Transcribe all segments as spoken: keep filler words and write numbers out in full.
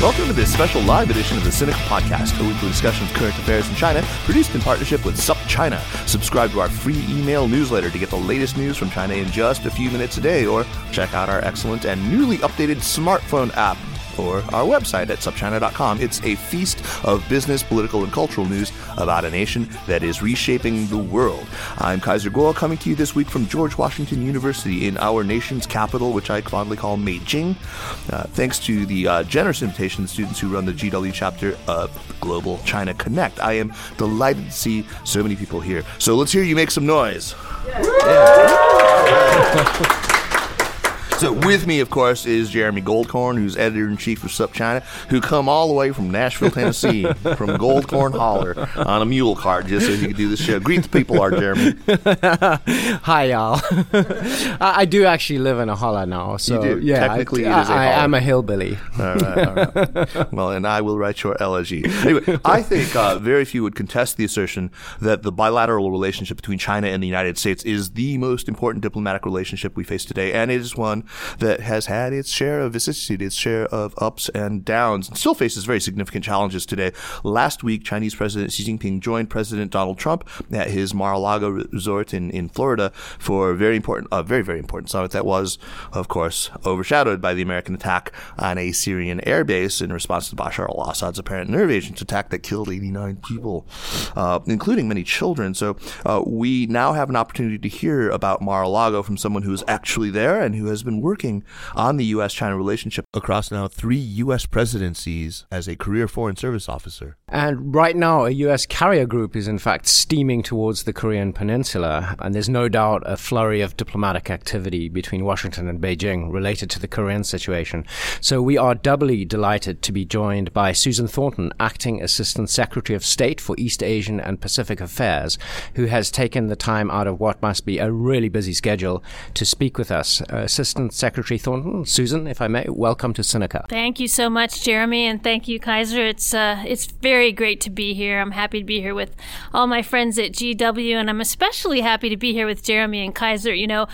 Welcome to this special live edition of the Sinica Podcast, a weekly discussion of current affairs in China, produced in partnership with SupChina. Subscribe to our free email newsletter to get the latest news from China in just a few minutes a day, or check out our excellent and newly updated smartphone app, or our website at sup china dot com. It's a feast of business, political, and cultural news about a nation that is reshaping the world. I'm Kaiser Kuo, coming to you this week from George Washington University in our nation's capital, which I fondly call Meijing. Uh, thanks to the uh, generous invitation of students who run the G W chapter of Global China Connect. I am delighted to see so many people here. So let's hear you make some noise. Yes. Yeah. So with me, of course, is Jeremy Goldkorn, who's editor-in-chief of SupChina, who come all the way from Nashville, Tennessee, from Goldkorn Holler, on a mule cart just so you can do this show. Greet the people, are Jeremy. Hi, y'all. I do actually live in a holler now. So you do. Yeah, technically, I, it is a holler. I am a hillbilly. All right, all right. Well, and I will write your elegy. Anyway, I think uh, very few would contest the assertion that the bilateral relationship between China and the United States is the most important diplomatic relationship we face today, and it is one that has had its share of vicissitude, its share of ups and downs, and still faces very significant challenges today. Last week, Chinese President Xi Jinping joined President Donald Trump at his Mar-a-Lago resort in, in Florida for a very important, a very, very important summit that was, of course, overshadowed by the American attack on a Syrian airbase in response to Bashar al-Assad's apparent nerve agent attack that killed eighty-nine people, uh, including many children. So uh, we now have an opportunity to hear about Mar-a-Lago from someone who is actually there and who has been been working on the U S China relationship across now three U S presidencies as a career foreign service officer. And right now, a U S carrier group is in fact steaming towards the Korean peninsula. And there's no doubt a flurry of diplomatic activity between Washington and Beijing related to the Korean situation. So we are doubly delighted to be joined by Susan Thornton, Acting Assistant Secretary of State for East Asian and Pacific Affairs, who has taken the time out of what must be a really busy schedule to speak with us. Uh, Assistant Secretary Thornton, Susan, if I may, welcome to Sinica. Thank you so much, Jeremy, and thank you, Kaiser. It's uh, it's very great to be here. I'm happy to be here with all my friends at G W, and I'm especially happy to be here with Jeremy and Kaiser. You know,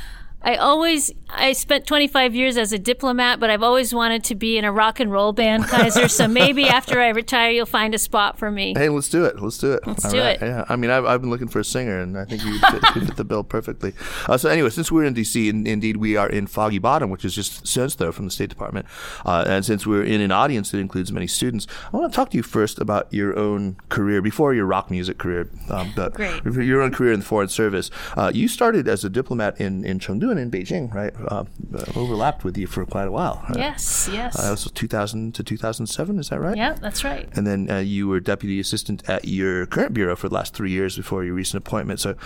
I always, I spent twenty-five years as a diplomat, but I've always wanted to be in a rock and roll band, Kaiser, so maybe after I retire, you'll find a spot for me. Hey, let's do it. Let's do it. Let's All do right. it. Yeah. I mean, I've, I've been looking for a singer, and I think you fit, fit the bill perfectly. Uh, so anyway, since we're in D C, and indeed we are in Foggy Bottom, which is just cents, though, from the State Department, uh, and since we're in an audience that includes many students, I want to talk to you first about your own career, before your rock music career, um, but Great. your own career in the Foreign Service. Uh, you started as a diplomat in, in Chengdu, in Beijing, right? Uh, overlapped with you for quite a while. Right? Yes, yes. Uh, so two thousand to two thousand seven, is that right? Yeah, that's right. And then uh, you were deputy assistant at your current bureau for the last three years before your recent appointment. So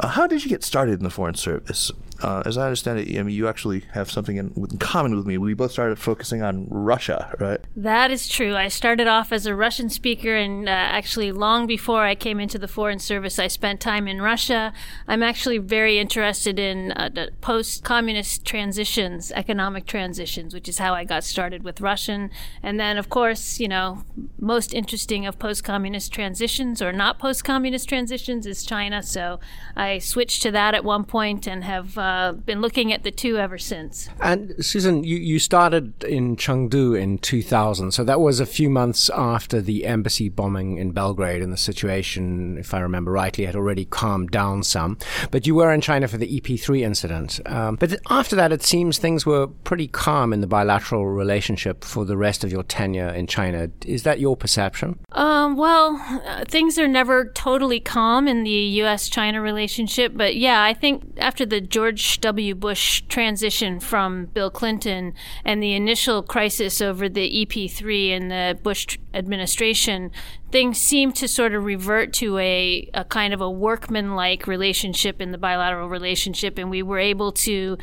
uh, how did you get started in the Foreign Service? Uh, as I understand it, I mean, you actually have something in, in common with me. We both started focusing on Russia, right? That is true. I started off as a Russian speaker, and uh, actually long before I came into the Foreign Service, I spent time in Russia. I'm actually very interested in uh, the post-communist transitions, economic transitions, which is how I got started with Russian. And then, of course, you know, most interesting of post-communist transitions or not post-communist transitions is China. So I switched to that at one point and have uh, Uh, been looking at the two ever since. And Susan, you, you started in Chengdu in two thousand, so that was a few months after the embassy bombing in Belgrade, and the situation, if I remember rightly, had already calmed down some. But you were in China for the E P three incident. Um, but th- after that, it seems things were pretty calm in the bilateral relationship for the rest of your tenure in China. Is that your perception? Um, well, uh, things are never totally calm in the U S China relationship, but yeah, I think after the George George W. Bush transition from Bill Clinton and the initial crisis over the E P three and the Bush administration, things seem to sort of revert to a, a kind of a workman-like relationship in the bilateral relationship. And we were able to,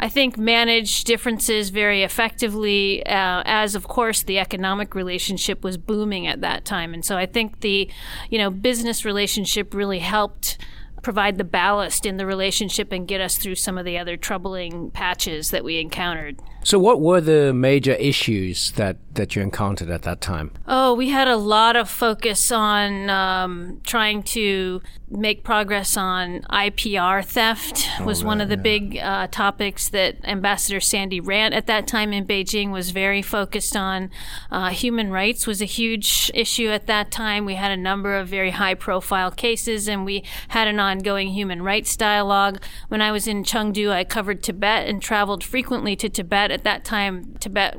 I think, manage differences very effectively uh, as, of course, the economic relationship was booming at that time. And so I think the, you know, business relationship really helped provide the ballast in the relationship and get us through some of the other troubling patches that we encountered. So what were the major issues that, that you encountered at that time? Oh, we had a lot of focus on um, trying to make progress on I P R theft was oh, right, one of the yeah. big uh, topics that Ambassador Sandy Rand at that time in Beijing was very focused on. Uh, human rights was a huge issue at that time. We had a number of very high-profile cases, and we had an ongoing human rights dialogue. When I was in Chengdu, I covered Tibet and traveled frequently to Tibet. At that time, Tibet,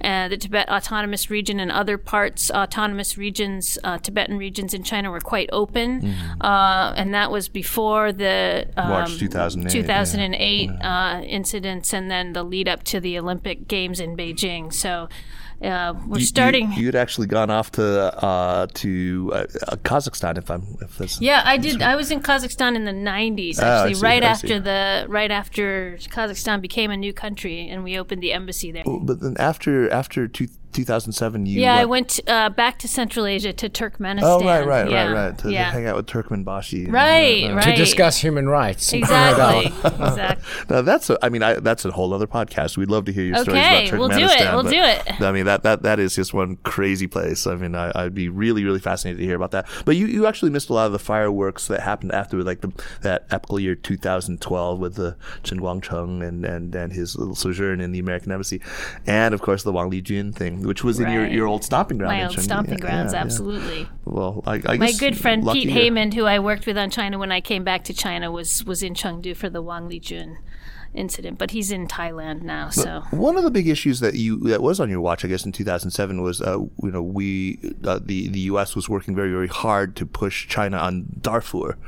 uh, the Tibet Autonomous Region and other parts, autonomous regions, uh, Tibetan regions in China were quite open. Mm-hmm. Uh, and that was before the um, March two thousand eight, two thousand eight yeah. uh, incidents and then the lead up to the Olympic Games in Beijing. So Uh, we're you, starting. You had actually gone off to uh, to uh, Kazakhstan, if I'm if that's. Yeah, I did. Right. I was in Kazakhstan in the nineties, actually, oh, see, right I after see. the right after Kazakhstan became a new country, and we opened the embassy there. But then after after two. two thousand seven, you yeah left. I went uh, back to Central Asia to Turkmenistan. Oh right, right, yeah. right, right. To, yeah. to hang out with Turkmenbashi. Right, and, uh, right. To discuss human rights. Exactly, exactly. Now that's a, I mean I, that's a whole other podcast. We'd love to hear your okay, stories about Turkmenistan. We'll do it. We'll but, do it. I mean that, that that is just one crazy place. I mean I, I'd be really really fascinated to hear about that. But you, you actually missed a lot of the fireworks that happened after, like the, that epical year two thousand twelve with the Chen Guangcheng and and and his little sojourn in the American embassy, and of course the Wang Lijun thing, which was right. in your, your old stomping ground. My old stomping yeah, grounds, yeah, absolutely. Yeah. Well, I, I My good friend Pete year. Heyman, who I worked with on China when I came back to China, was, was in Chengdu for the Wang Lijun incident, but he's in Thailand now. So but one of the big issues that you that was on your watch, I guess, in two thousand seven was, uh, you know, we uh, the the U S was working very very hard to push China on Darfur.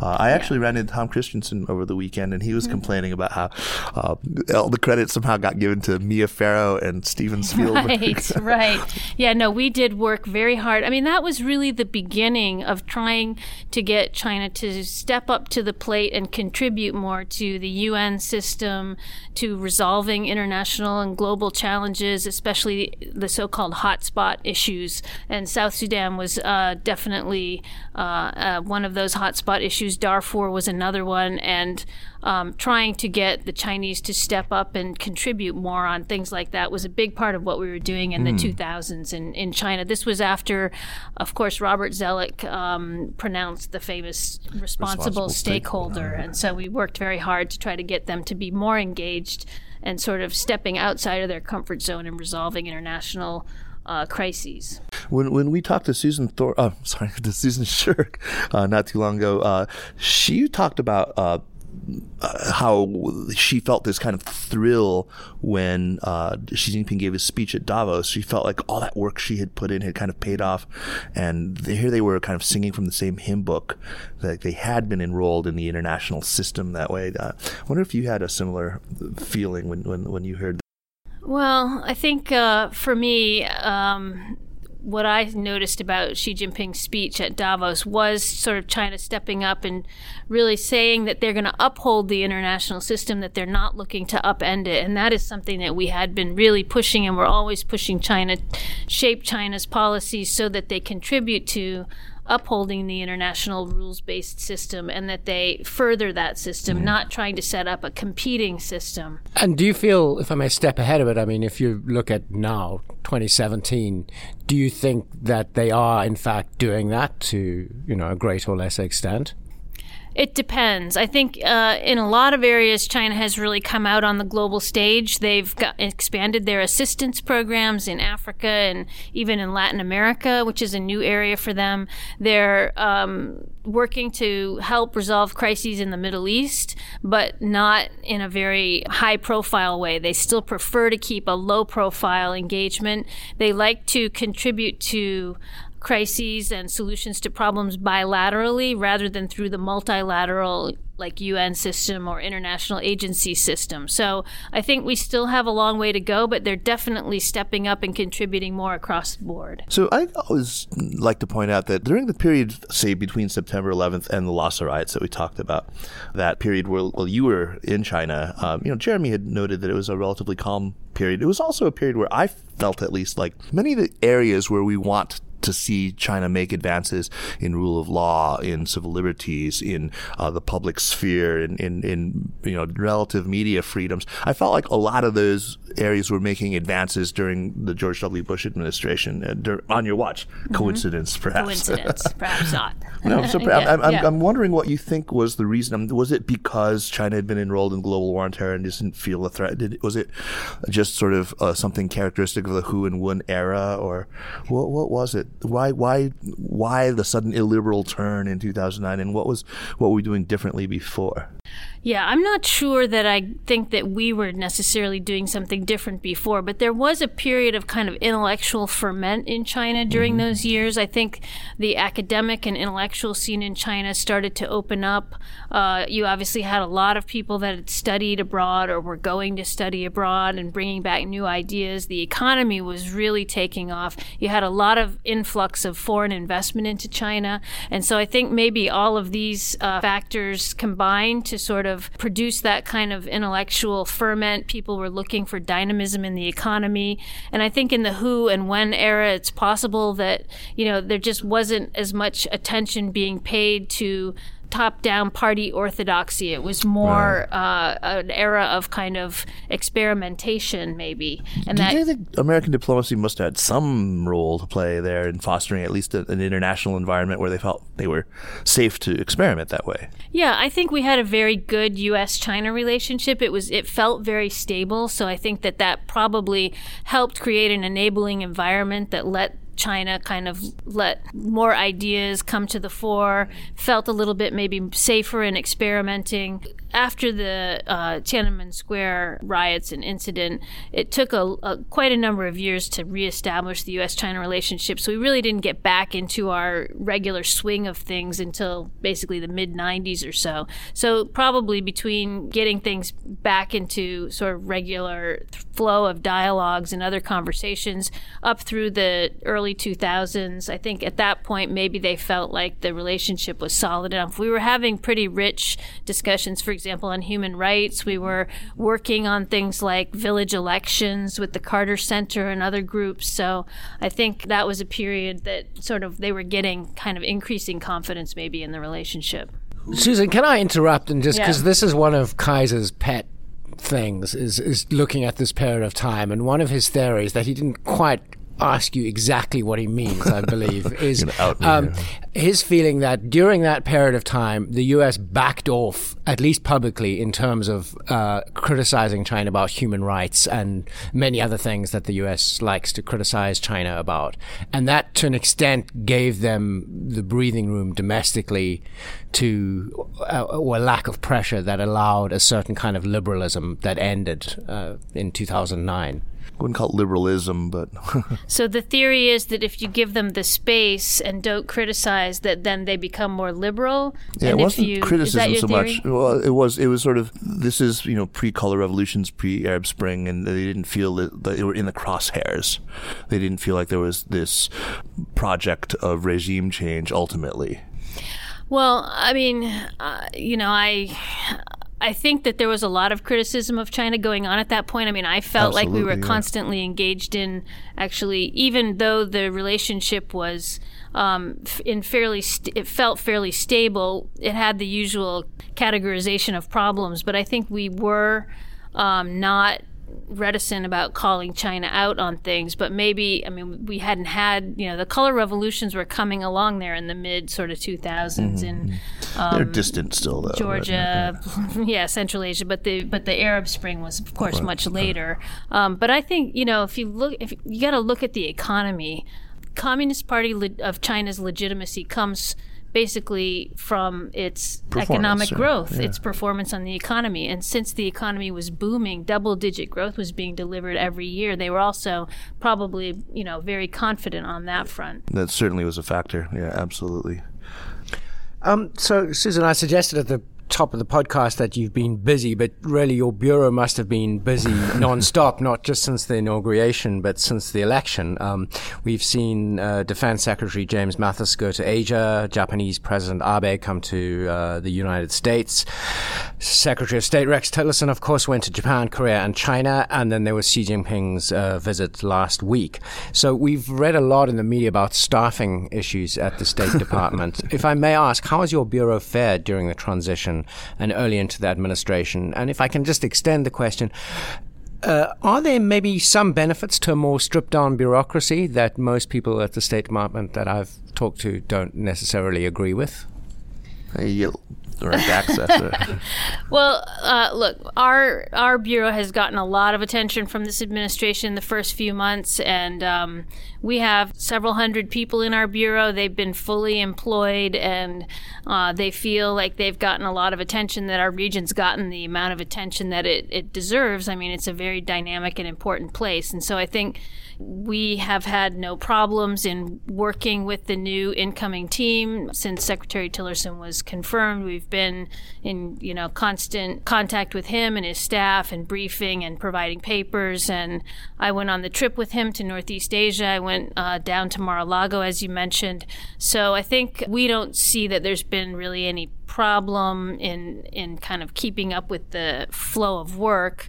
Uh, I yeah. actually ran into Tom Christensen over the weekend, and he was mm-hmm. complaining about how uh, all the credit somehow got given to Mia Farrow and Steven Spielberg. Right, right. Yeah, no, we did work very hard. I mean, that was really the beginning of trying to get China to step up to the plate and contribute more to the U N system, to resolving international and global challenges, especially the so-called hotspot issues. And South Sudan was uh, definitely uh, uh, one of those hotspot issues. Darfur was another one. And um, trying to get the Chinese to step up and contribute more on things like that was a big part of what we were doing in mm. the two thousands in, in China. This was after, of course, Robert Zoellick um, pronounced the famous responsible, responsible stakeholder. stakeholder. And so we worked very hard to try to get them to be more engaged and sort of stepping outside of their comfort zone and resolving international uh, crises. When when we talked to Susan Thor, oh, sorry, to Susan Shirk uh, not too long ago, uh, she talked about uh, Uh, how she felt this kind of thrill when uh, Xi Jinping gave his speech at Davos. She felt like all that work she had put in had kind of paid off, and they, here they were kind of singing from the same hymn book. Like they had been enrolled in the international system that way. Uh, I wonder if you had a similar feeling when, when, when you heard that. Well, I think uh, for me, um, what I noticed about Xi Jinping's speech at Davos was sort of China stepping up and really saying that they're going to uphold the international system, that they're not looking to upend it. And that is something that we had been really pushing, and we're always pushing China, shape China's policies so that they contribute to upholding the international rules-based system and that they further that system, mm-hmm. not trying to set up a competing system. And do you feel, if I may step ahead of it, I mean, if you look at now, twenty seventeen, do you think that they are, in fact, doing that to, you know, a greater or lesser extent? It depends. I think uh, in a lot of areas, China has really come out on the global stage. They've got, expanded their assistance programs in Africa and even in Latin America, which is a new area for them. They're um, working to help resolve crises in the Middle East, but not in a very high-profile way. They still prefer to keep a low-profile engagement. They like to contribute to crises and solutions to problems bilaterally rather than through the multilateral, like U N system or international agency system. So I think we still have a long way to go, but they're definitely stepping up and contributing more across the board. So I always like to point out that during the period, say, between September eleventh and the Lhasa riots that we talked about, that period where, well, you were in China, um, you know, Jeremy had noted that it was a relatively calm period. It was also a period where I felt, at least, like many of the areas where we want to see China make advances in rule of law, in civil liberties, in uh, the public sphere, in, in, in you know relative media freedoms. I felt like a lot of those areas were making advances during the George W. Bush administration. Uh, dur- on your watch, mm-hmm. coincidence, perhaps. Coincidence, perhaps not. no, so per- yeah, I'm, I'm, yeah. I'm wondering what you think was the reason. Was it because China had been enrolled in global war on terror and didn't feel a threat? Did, was it just sort of uh, something characteristic of the Hu and Wen era, or what? What was it? Why why why the sudden illiberal turn in two thousand nine, and what was what were we doing differently before? Yeah, I'm not sure that I think that we were necessarily doing something different before, but there was a period of kind of intellectual ferment in China during mm-hmm. those years. I think the academic and intellectual scene in China started to open up. Uh, you obviously had a lot of people that had studied abroad or were going to study abroad and bringing back new ideas. The economy was really taking off. You had a lot of influx of foreign investment into China. And so I think maybe all of these uh, factors combined to sort of produce that kind of intellectual ferment. People were looking for dynamism in the economy. And I think in the Hu and Wen era, it's possible that, you know, there just wasn't as much attention being paid to top-down party orthodoxy. It was more right. uh, an era of kind of experimentation, maybe. And do that, you think American diplomacy must have had some role to play there in fostering at least a, an international environment where they felt they were safe to experiment that way? Yeah, I think we had a very good U S China relationship. It was it felt very stable, so I think that that probably helped create an enabling environment that let China kind of let more ideas come to the fore, felt a little bit maybe safer in experimenting. After the uh, Tiananmen Square riots and incident, it took a, a quite a number of years to reestablish the U S China relationship. So we really didn't get back into our regular swing of things until basically the mid nineties or so. So probably between getting things back into sort of regular th- flow of dialogues and other conversations up through the early two thousands, I think at that point maybe they felt like the relationship was solid enough. We were having pretty rich discussions, for example, example, on human rights. We were working on things like village elections with the Carter Center and other groups. So I think that was a period that sort of they were getting kind of increasing confidence maybe in the relationship. Susan, can I interrupt and just because yeah. this is one of Kaiser's pet things is, is looking at this period of time. And one of his theories that he didn't quite ask you exactly what he means, I believe, is um, his feeling that during that period of time, the U S backed off, at least publicly, in terms of uh, criticizing China about human rights and many other things that the U S likes to criticize China about. And that, to an extent, gave them the breathing room domestically to uh, or a lack of pressure that allowed a certain kind of liberalism that ended uh, in two thousand nine. I wouldn't call it liberalism, but... So the theory is that if you give them the space and don't criticize, that then they become more liberal? Yeah, and it wasn't you, criticism so theory? much. Well, it was It was sort of, this is, you know, pre-color revolutions, pre-Arab Spring, and they didn't feel that they were in the crosshairs. They didn't feel like there was this project of regime change, ultimately. Well, I mean, uh, you know, I... I think that there was a lot of criticism of China going on at that point. I mean, I felt Absolutely, like we were yeah. constantly engaged in, actually, even though the relationship was um, in fairly, st- it felt fairly stable. It had the usual categorization of problems, but I think we were um, not reticent about calling China out on things, but maybe, I mean, we hadn't had, you know, the color revolutions were coming along there in the mid sort of two thousands and mm-hmm. um, they're distant still though. Georgia, right? yeah, Central Asia, but the but the Arab Spring was of course right. much later. Um, but I think, you know, if you look, if you got to look at the economy, Communist Party of China's legitimacy comes basically from its economic growth, yeah. its performance on the economy. And since the economy was booming, double-digit growth was being delivered every year. They were also probably, you know, very confident on that front. That certainly was a factor. Yeah, absolutely. Um, so, Susan, I suggested at the top of the podcast that you've been busy, but really your bureau must have been busy non-stop, not just since the inauguration, but since the election. Um, we've seen uh, Defense Secretary James Mathis go to Asia, Japanese President Abe come to uh, the United States, Secretary of State Rex Tillerson, of course, went to Japan, Korea, and China, and then there was Xi Jinping's uh, visit last week. So we've read a lot in the media about staffing issues at the State Department. If I may ask, how has your bureau fared during the transition and early into the administration? And if I can just extend the question, uh, are there maybe some benefits to a more stripped-down bureaucracy that most people at the State Department that I've talked to don't necessarily agree with? Hey, direct access. Or well, uh, look, our our bureau has gotten a lot of attention from this administration the first few months, and um, we have several hundred people in our bureau. They've been fully employed, and uh, they feel like they've gotten a lot of attention, that our region's gotten the amount of attention that it, it deserves. I mean, it's a very dynamic and important place, and so I think we have had no problems in working with the new incoming team. Since Secretary Tillerson was confirmed, we've been in, you know, constant contact with him and his staff and briefing and providing papers. And I went on the trip with him to Northeast Asia. I went uh, down to Mar-a-Lago, as you mentioned. So I think we don't see that there's been really any problem in in kind of keeping up with the flow of work.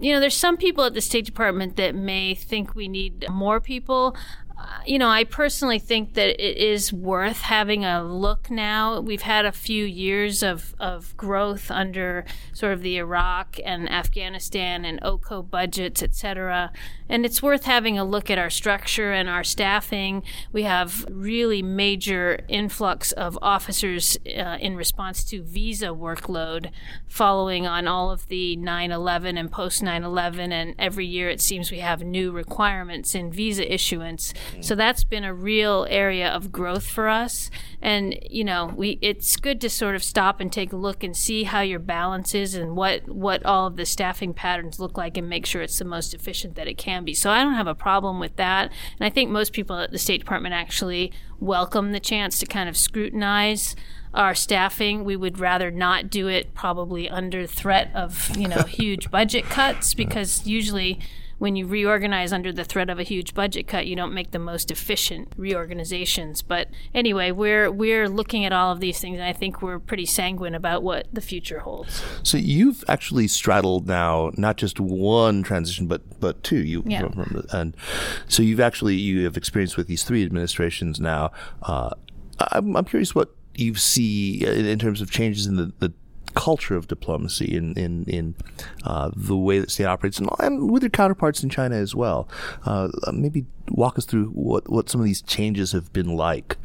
You know, there's some people at the State Department that may think we need more people. Uh, you know, I personally think that it is worth having a look now. We've had a few years of, of growth under sort of the Iraq and Afghanistan and O C O budgets, et cetera. And it's worth having a look at our structure and our staffing. We have really major influx of officers uh, in response to visa workload following on all of the nine eleven and post nine eleven. And every year it seems we have new requirements in visa issuance. So that's been a real area of growth for us. And, you know, we it's good to sort of stop and take a look and see how your balance is and what, what all of the staffing patterns look like and make sure it's the most efficient that it can be. So I don't have a problem with that. And I think most people at the State Department actually welcome the chance to kind of scrutinize our staffing. We would rather not do it probably under threat of, you know, huge budget cuts, because usually when you reorganize under the threat of a huge budget cut, you don't make the most efficient reorganizations. But anyway, we're we're looking at all of these things, and I think we're pretty sanguine about what the future holds. So you've actually straddled now not just one transition, but but two. You yeah. remember, and so you've actually you have experience with these three administrations now. Uh, I'm I'm curious what you see in terms of changes in the, the culture of diplomacy in in, in uh, the way that state operates, and, and with their counterparts in China as well. Uh, maybe walk us through what, what some of these changes have been like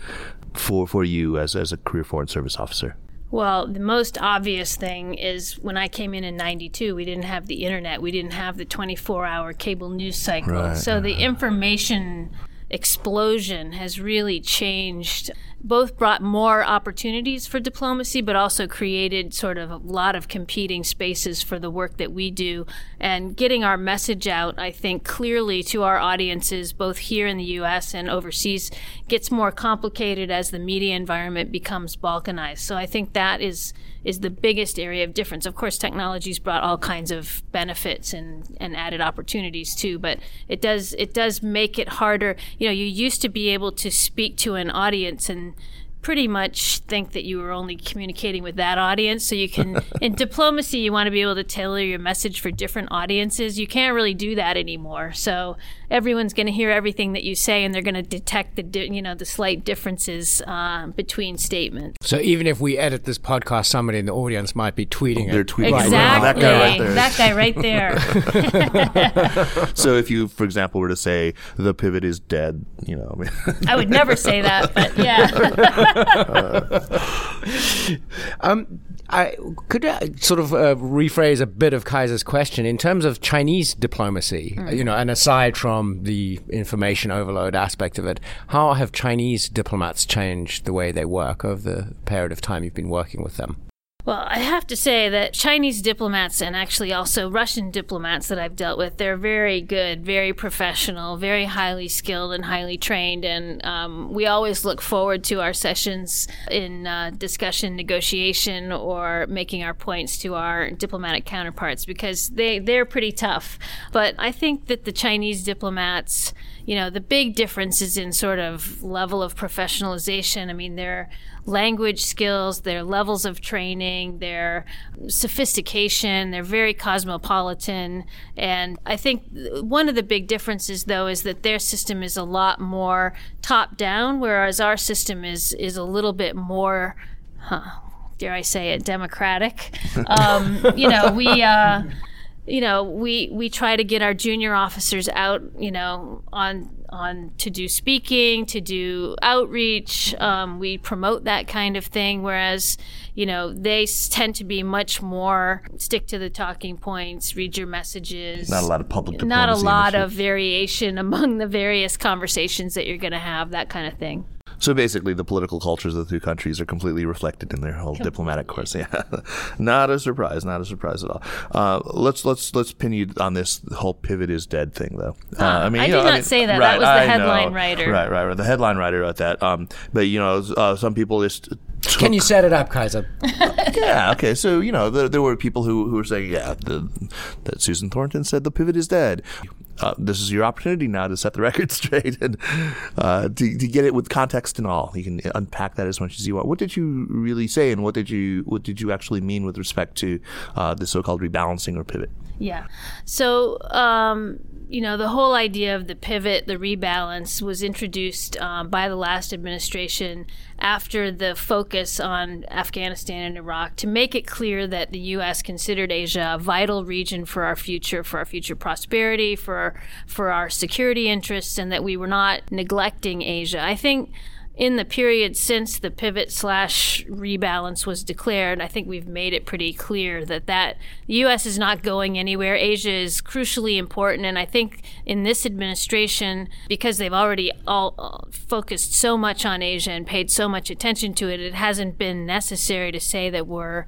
for, for you as, as a career foreign service officer. Well, the most obvious thing is when I came in in ninety-two, we didn't have the internet. We didn't have the twenty-four hour cable news cycle. Right. So the information explosion has really changed, both brought more opportunities for diplomacy, but also created sort of a lot of competing spaces for the work that we do. And getting our message out, I think, clearly to our audiences, both here in the U S and overseas, gets more complicated as the media environment becomes balkanized. So I think that is is the biggest area of difference. Of course, technology's brought all kinds of benefits and, and added opportunities too, but it does it does make it harder. You know, you used to be able to speak to an audience and pretty much think that you were only communicating with that audience. So you can, in diplomacy, you want to be able to tailor your message for different audiences. You can't really do that anymore. So everyone's going to hear everything that you say, and they're going to detect the, di- you know, the slight differences um, between statements. So even if we edit this podcast, somebody in the audience might be tweeting. Oh, they're tweeting. Exactly. Right. Wow, that guy right there. That guy right there. So if you, for example, were to say the pivot is dead, you know, I mean, I would never say that, but yeah. uh, um, I could I sort of uh, rephrase a bit of Kaiser's question in terms of Chinese diplomacy. Mm. You know, and aside from the information overload aspect of it, how have Chinese diplomats changed the way they work over the period of time you've been working with them? Well, I have to say that Chinese diplomats and actually also Russian diplomats that I've dealt with, they're very good, very professional, very highly skilled and highly trained. And um, we always look forward to our sessions in uh, discussion, negotiation, or making our points to our diplomatic counterparts because they, they're pretty tough. But I think that the Chinese diplomats, you know, the big difference is in sort of level of professionalization. I mean, they're language skills, their levels of training, their sophistication. They're very cosmopolitan. And I think one of the big differences, though, is that their system is a lot more top-down, whereas our system is is a little bit more, huh, dare I say it, democratic. Um, you know, we... Uh, You know, we, we try to get our junior officers out, you know, on on to do speaking, to do outreach. Um, we promote that kind of thing, whereas, you know, they tend to be much more stick to the talking points, read your messages. Not a lot of public diplomacy. Not a lot of variation among the various conversations that you're going to have, that kind of thing. So basically, the political cultures of the two countries are completely reflected in their whole completely. diplomatic course. Yeah, not a surprise, not a surprise at all. Uh, let's let's let's pin you on this whole "pivot is dead" thing, though. Uh, uh, I mean, I did know, not I mean, say that. Right, that was the I headline know. writer. Right, right, right. The headline writer wrote that. Um, but you know, uh, some people just. Took. Can you set it up, Kaiser? Yeah, okay. So, you know, there, there were people who, who were saying, yeah, the, that Susan Thornton said the pivot is dead. Uh, this is your opportunity now to set the record straight and uh, to, to get it with context and all. You can unpack that as much as you want. What did you really say, and what did you what did you actually mean with respect to uh, the so-called rebalancing or pivot? Yeah. So, um, you know, the whole idea of the pivot, the rebalance, was introduced um, by the last administration after the focus on Afghanistan and Iraq to make it clear that the U S considered Asia a vital region for our future, for our future prosperity, for, for our security interests, and that we were not neglecting Asia. I think in the period since the pivot slash rebalance was declared, I think we've made it pretty clear that, that the U S is not going anywhere. Asia is crucially important. And I think in this administration, because they've already all focused so much on Asia and paid so much attention to it, it hasn't been necessary to say that we're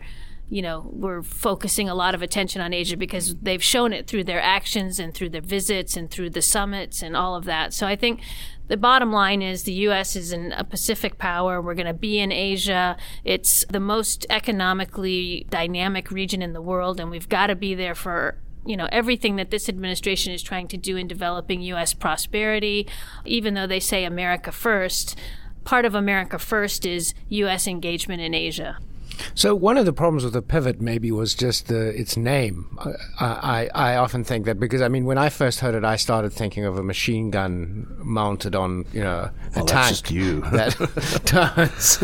you know, we're focusing a lot of attention on Asia because they've shown it through their actions and through their visits and through the summits and all of that. So I think the bottom line is the U S is an, a Pacific power. We're going to be in Asia. It's the most economically dynamic region in the world, and we've got to be there for you know, everything that this administration is trying to do in developing U S prosperity, even though they say America first. Part of America first is U S engagement in Asia. So one of the problems with the pivot maybe was just the, its name. I, I, I often think that because, I mean, when I first heard it, I started thinking of a machine gun mounted on, you know, a well, tank. That's just you. That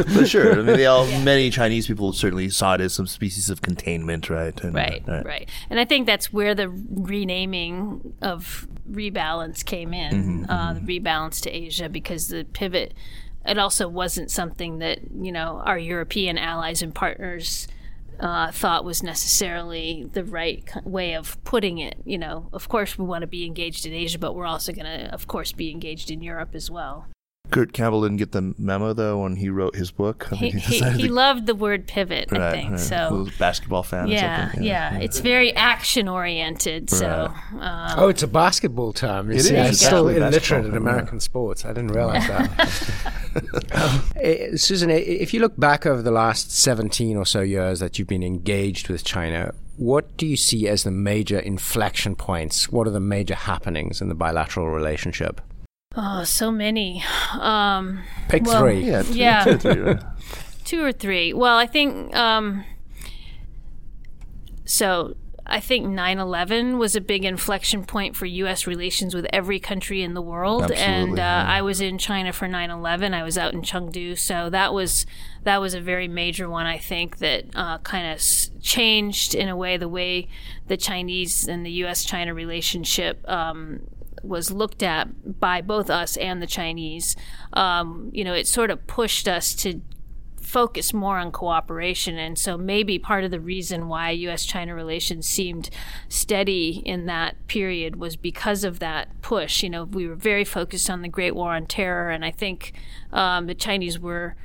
For sure. I mean, they all, yeah. Many Chinese people certainly saw it as some species of containment, right? And, right, right, right. And I think that's where the renaming of rebalance came in, mm-hmm, uh, mm-hmm. the rebalance to Asia, because the pivot... It also wasn't something that, you know, our European allies and partners uh, thought was necessarily the right way of putting it. You know, of course, we want to be engaged in Asia, but we're also going to, of course, be engaged in Europe as well. Kurt Campbell didn't get the memo, though, when he wrote his book. I mean, he he, he, he to... loved the word pivot, right, I think. Right. So a basketball fan yeah, or something. Yeah, yeah. It's very action-oriented. Right. So. Um, oh, it's a basketball term. You it see, is. I'm still illiterate in American yeah. sports. I didn't realize that. um, Susan, if you look back over the last seventeen or so years that you've been engaged with China, what do you see as the major inflection points? What are the major happenings in the bilateral relationship? Oh, so many. Um, Pick well, three. Yeah, two, yeah. Two, three, right? Two or three. Well, I think, um, so I think nine eleven was a big inflection point for U S relations with every country in the world. Absolutely, and uh, yeah. I was in China for nine eleven. I was out in Chengdu. So that was that was a very major one, I think, that uh, kind of s- changed in a way the way the Chinese and the U S China relationship um was looked at by both us and the Chinese, um, you know, it sort of pushed us to focus more on cooperation. And so maybe part of the reason why U S-China relations seemed steady in that period was because of that push. You know, we were very focused on the Great War on Terror, and I think um, the Chinese were,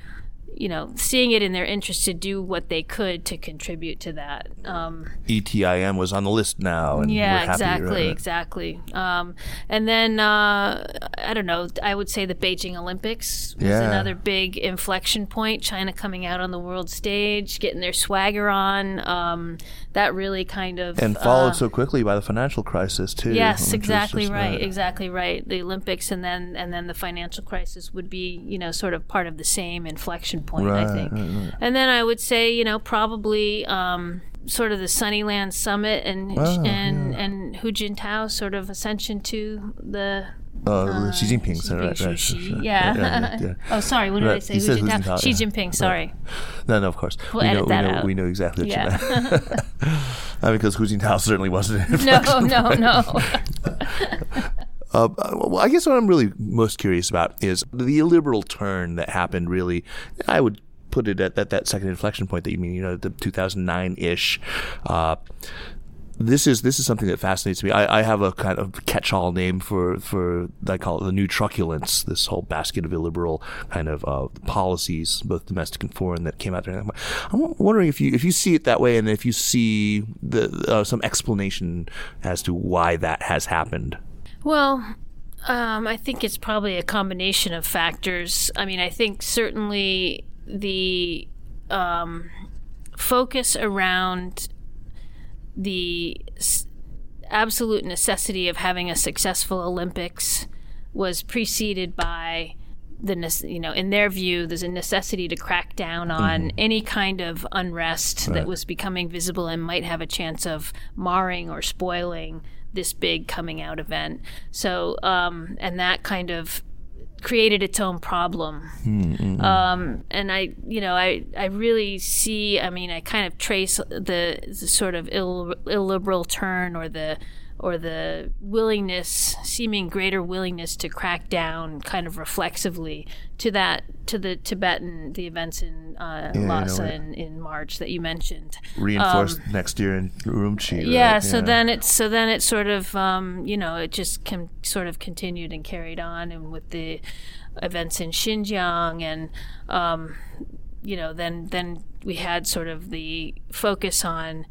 you know, seeing it in their interest to do what they could to contribute to that. Um, E T I M was on the list now. And yeah, we're exactly, exactly. Um, and then, uh, I don't know, I would say the Beijing Olympics was yeah. another big inflection point. China coming out on the world stage, getting their swagger on. Um, that really kind of... And followed uh, so quickly by the financial crisis, too. Yes, exactly right, that. exactly right. The Olympics and then, and then the financial crisis would be, you know, sort of part of the same inflection point, right, I think. Right, right. And then I would say, you know, probably um, sort of the Sunnyland Summit and wow, and, yeah. and Hu Jintao sort of ascension to the... Uh, uh, Xi Jinping, Xi, right, Xi, right, Xi, right, right. Yeah. yeah, yeah, yeah. oh, sorry, what did right. I say? He Hu says Jintao. Jintao, Xi Jinping, yeah. sorry. No, no, of course. We'll we edit know, that we know, out. We know exactly what yeah. you meant. uh, because Hu Jintao certainly wasn't an No, no, no. Uh, well, I guess what I'm really most curious about is the illiberal turn that happened really, I would put it at, at that second inflection point that you mean, you know, the two thousand nine-ish. Uh, This is this is something that fascinates me. I, I have a kind of catch-all name for, for, I call it the new truculence, this whole basket of illiberal kind of uh, policies, both domestic and foreign, that came out during that. I'm wondering if you if you see it that way and if you see the uh, some explanation as to why that has happened. Well, um, I think it's probably a combination of factors. I mean, I think certainly the um, focus around... the absolute necessity of having a successful Olympics was preceded by the, you know, in their view, there's a necessity to crack down on mm-hmm. any kind of unrest right. that was becoming visible and might have a chance of marring or spoiling this big coming out event. So, um, and that kind of created its own problem. Mm-hmm. Um, and I, you know, I, I really see, I mean, I kind of trace the, the sort of ill, illiberal turn or the, or the willingness, seeming greater willingness to crack down kind of reflexively to that, to the Tibetan, the events in uh, yeah, Lhasa you know, in, in March that you mentioned. Reinforced um, next year in Urumqi. Yeah, right? so yeah. then it's, so then it sort of, um, you know, it just com- sort of continued and carried on and with the events in Xinjiang and, um, you know, then then we had sort of the focus on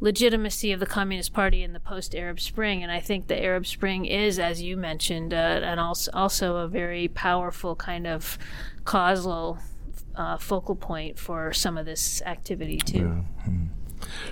legitimacy of the Communist Party in the post-Arab Spring. And I think the Arab Spring is, as you mentioned, uh, and also, also a very powerful kind of causal uh, focal point for some of this activity, too. Yeah. Mm.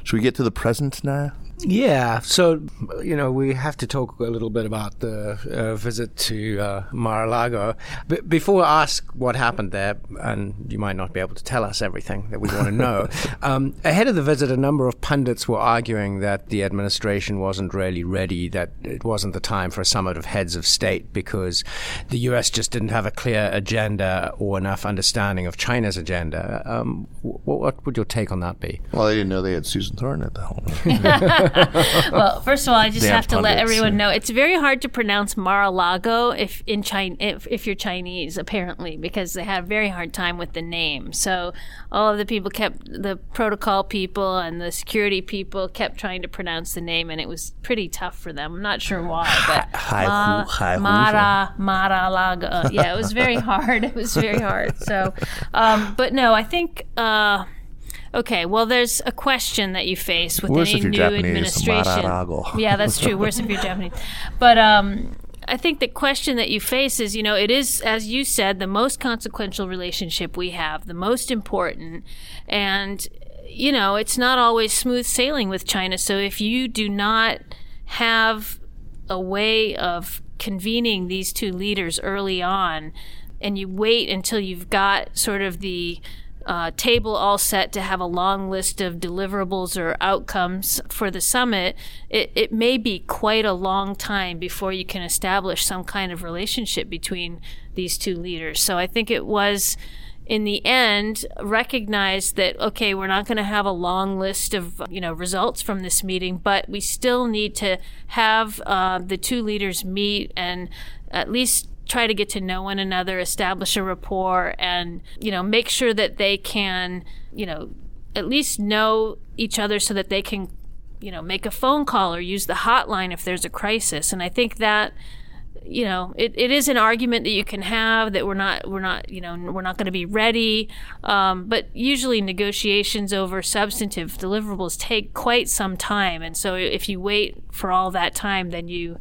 Should we get to the present now? Yeah. So, you know, we have to talk a little bit about the uh, visit to uh, Mar-a-Lago. B- before I ask what happened there, and you might not be able to tell us everything that we want to know, um, ahead of the visit, a number of pundits were arguing that the administration wasn't really ready, that it wasn't the time for a summit of heads of state because the U S just didn't have a clear agenda or enough understanding of China's agenda. Um, w- what would your take on that be? Well, I didn't know they had Susan Thornton at the helm. Well, first of all, I just Damn have to pundits. Let everyone know it's very hard to pronounce Mar-a-Lago if in China if, if you're Chinese, apparently, because they had a very hard time with the name. So all of the people kept the protocol people and the security people kept trying to pronounce the name, and it was pretty tough for them. I'm not sure why, but Ma, Mara Mar-a-Lago. Yeah, it was very hard. It was very hard. So, um, but no, I think. Uh, Okay, well, there's a question that you face with Worse any if you're new Japanese, administration. Mar-a-Lago. Yeah, that's true. Worse if you're Japanese. But um, I think the question that you face is, you know, it is, as you said, the most consequential relationship we have, the most important. And, you know, it's not always smooth sailing with China. So if you do not have a way of convening these two leaders early on and you wait until you've got sort of the Uh, table all set to have a long list of deliverables or outcomes for the summit, it, it may be quite a long time before you can establish some kind of relationship between these two leaders. So I think it was in the end, recognized that, okay, we're not going to have a long list of, you know, results from this meeting, but we still need to have uh, the two leaders meet and at least try to get to know one another, establish a rapport, and, you know, make sure that they can, you know, at least know each other so that they can, you know, make a phone call or use the hotline if there's a crisis. And I think that, you know, it, it is an argument that you can have that we're not, we're not, you know, we're not going to be ready. Um, but usually negotiations over substantive deliverables take quite some time. And so if you wait for all that time, then you,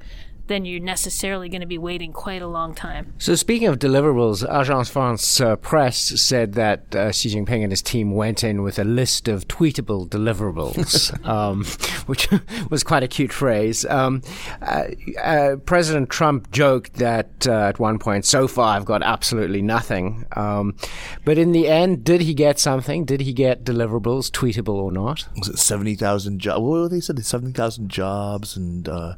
then you're necessarily going to be waiting quite a long time. So speaking of deliverables, Agence France uh, Presse said that uh, Xi Jinping and his team went in with a list of tweetable deliverables, um, which was quite a cute phrase. Um, uh, uh, President Trump joked that uh, at one point, so far I've got absolutely nothing. Um, but in the end, did he get something? Did he get deliverables, tweetable or not? Was it seventy thousand jobs? What were they said? seventy thousand jobs and... Uh,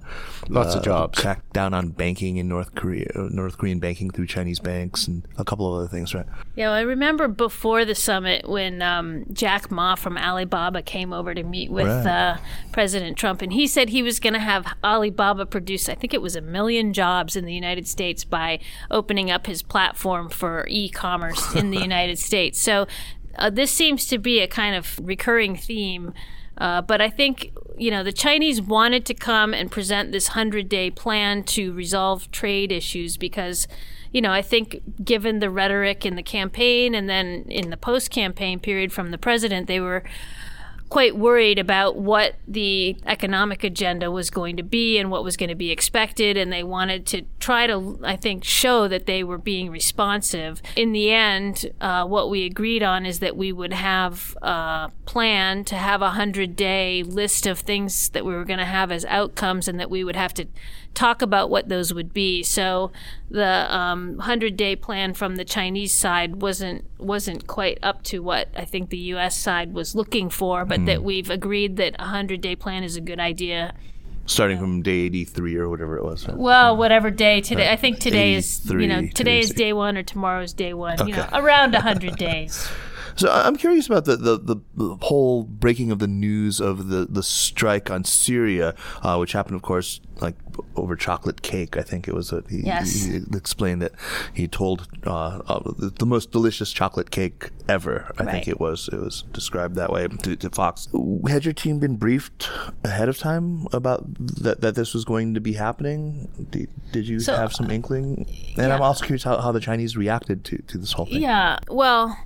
Lots uh, of jobs. Crack down on banking in North Korea, North Korean banking through Chinese banks, and a couple of other things, right? Yeah, well, I remember before the summit when um, Jack Ma from Alibaba came over to meet with right. uh, President Trump, and he said he was going to have Alibaba produce, I think it was a million jobs in the United States by opening up his platform for e-commerce in the United States. So uh, this seems to be a kind of recurring theme. Uh, but I think, you know, the Chinese wanted to come and present this hundred-day plan to resolve trade issues because, you know, I think given the rhetoric in the campaign and then in the post-campaign period from the president, they were quite worried about what the economic agenda was going to be and what was going to be expected. And they wanted to try to, I think, show that they were being responsive. In the end, uh, what we agreed on is that we would have a plan to have a hundred-day list of things that we were going to have as outcomes and that we would have to talk about what those would be. So the um, hundred-day plan from the Chinese side wasn't wasn't quite up to what I think the U S side was looking for, but mm. that we've agreed that a hundred-day plan is a good idea. Starting you know. from day eighty-three or whatever it was. Well, whatever day today. Right. I think today is, you know, today is day one or tomorrow's day one. Okay. You know, around a hundred days. So I'm curious about the, the, the, the whole breaking of the news of the, the strike on Syria, uh, which happened, of course, like over chocolate cake. I think it was that he, yes. he explained that he told uh, uh, the most delicious chocolate cake ever. I right. think it was it was described that way to, to Fox. Had your team been briefed ahead of time about that that this was going to be happening? Did, did you so, have some inkling? And yeah. I'm also curious how, how the Chinese reacted to, to this whole thing. Yeah, well...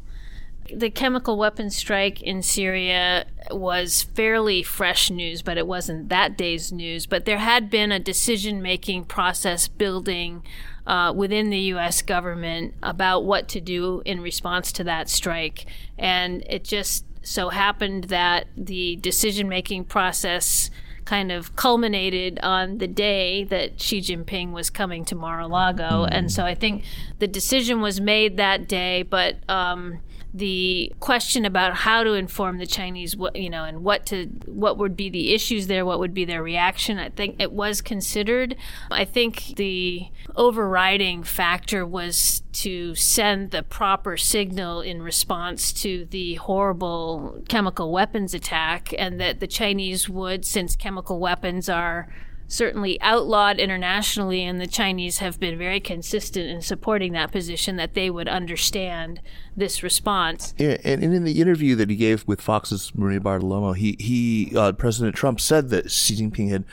The chemical weapons strike in Syria was fairly fresh news, but it wasn't that day's news. But there had been a decision-making process building uh, within the U S government about what to do in response to that strike. And it just so happened that the decision-making process kind of culminated on the day that Xi Jinping was coming to Mar-a-Lago. Mm-hmm. And so I think the decision was made that day, but... Um, the question about how to inform the Chinese, you know, and what to what would be the issues there, what would be their reaction, I think it was considered. I think the overriding factor was to send the proper signal in response to the horrible chemical weapons attack, and that the Chinese would, since chemical weapons are certainly outlawed internationally, and the Chinese have been very consistent in supporting that position, that they would understand this response. Yeah, and, and in the interview that he gave with Fox's Maria Bartiromo, he, he uh, President Trump said that Xi Jinping had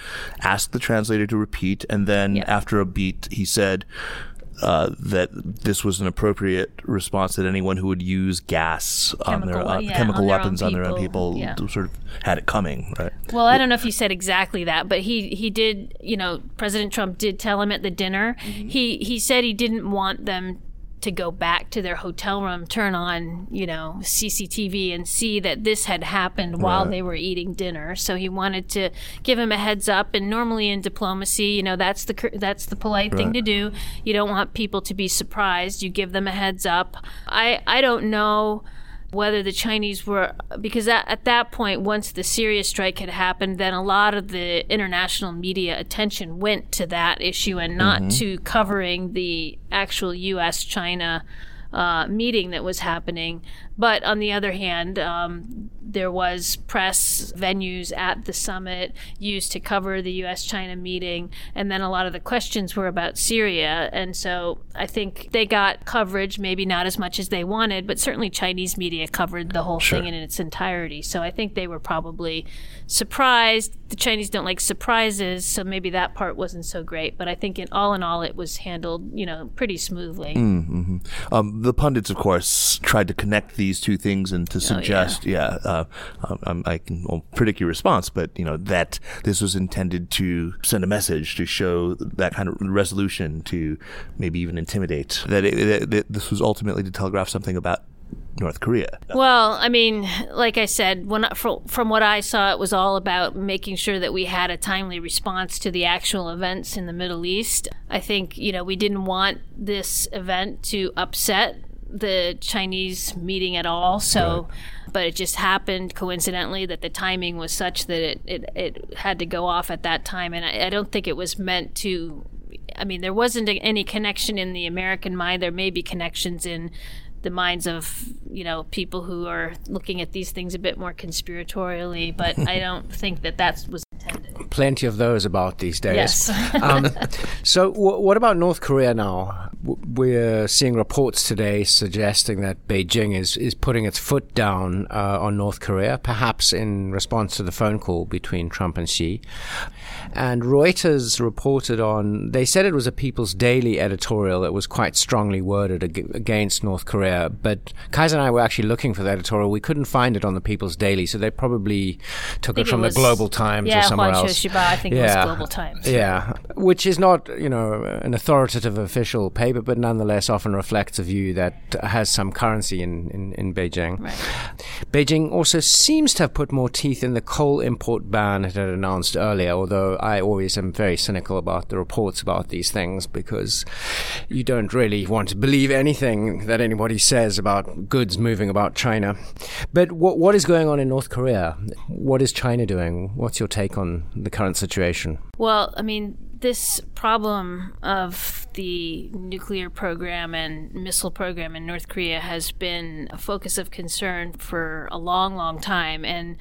asked the translator to repeat, and then yeah. after a beat, he said uh, that this was an appropriate response, that anyone who would use gas chemical, on their uh, yeah, chemical on weapons their on their own people yeah. sort of had it coming, right? Well, I don't know if he said exactly that, but he, he did, you know, President Trump did tell him at the dinner. Mm-hmm. He he said he didn't want them to go back to their hotel room, turn on, you know, C C T V and see that this had happened while right. they were eating dinner. So he wanted to give him a heads up. And normally in diplomacy, you know, that's the that's the polite right. thing to do. You don't want people to be surprised. You give them a heads up. I, I don't know whether the Chinese were, because at, at that point, once the Syria strike had happened, then a lot of the international media attention went to that issue and not mm-hmm. to covering the actual U S China uh, meeting that was happening. But on the other hand, um, there was press venues at the summit used to cover the U S China meeting. And then a lot of the questions were about Syria. And so I think they got coverage, maybe not as much as they wanted, but certainly Chinese media covered the whole sure. thing in its entirety. So I think they were probably surprised. The Chinese don't like surprises, so maybe that part wasn't so great. But I think in all in all, it was handled, you know, pretty smoothly. Mm-hmm. Um, the pundits, of course, tried to connect these two things and to suggest, oh, yeah, yeah uh, um, I can I'll predict your response, but, you know, that this was intended to send a message, to show that kind of resolution, to maybe even intimidate, that, it, that this was ultimately to telegraph something about North Korea. Well, I mean, like I said, when, from what I saw, it was all about making sure that we had a timely response to the actual events in the Middle East. I think, you know, we didn't want this event to upset the Chinese meeting at all. So, right. But it just happened coincidentally that the timing was such that it, it, it had to go off at that time. And I, I don't think it was meant to, I mean, there wasn't any connection in the American mind. There may be connections in the minds of, you know, people who are looking at these things a bit more conspiratorially, but I don't think that that was intended. Plenty of those about these days. Yes. um, so w- what about North Korea now? W- we're seeing reports today suggesting that Beijing is, is putting its foot down uh, on North Korea, perhaps in response to the phone call between Trump and Xi. And Reuters reported on, they said it was a People's Daily editorial that was quite strongly worded ag- against North Korea. But Kaiser and I were actually looking for the editorial. We couldn't find it on the People's Daily, so they probably took it from it was, the Global Times yeah, or somewhere Juan else. Shiba, I think yeah. it was Global Times. Yeah, which is not, you know, an authoritative official paper, but nonetheless often reflects a view that has some currency in, in, in Beijing. Right. Beijing also seems to have put more teeth in the coal import ban it had announced earlier, although I always am very cynical about the reports about these things, because you don't really want to believe anything that anybody says about goods moving about China. But what what is going on in North Korea? What is China doing? What's your take on the current situation? Well, I mean, this problem of the nuclear program and missile program in North Korea has been a focus of concern for a long, long time. And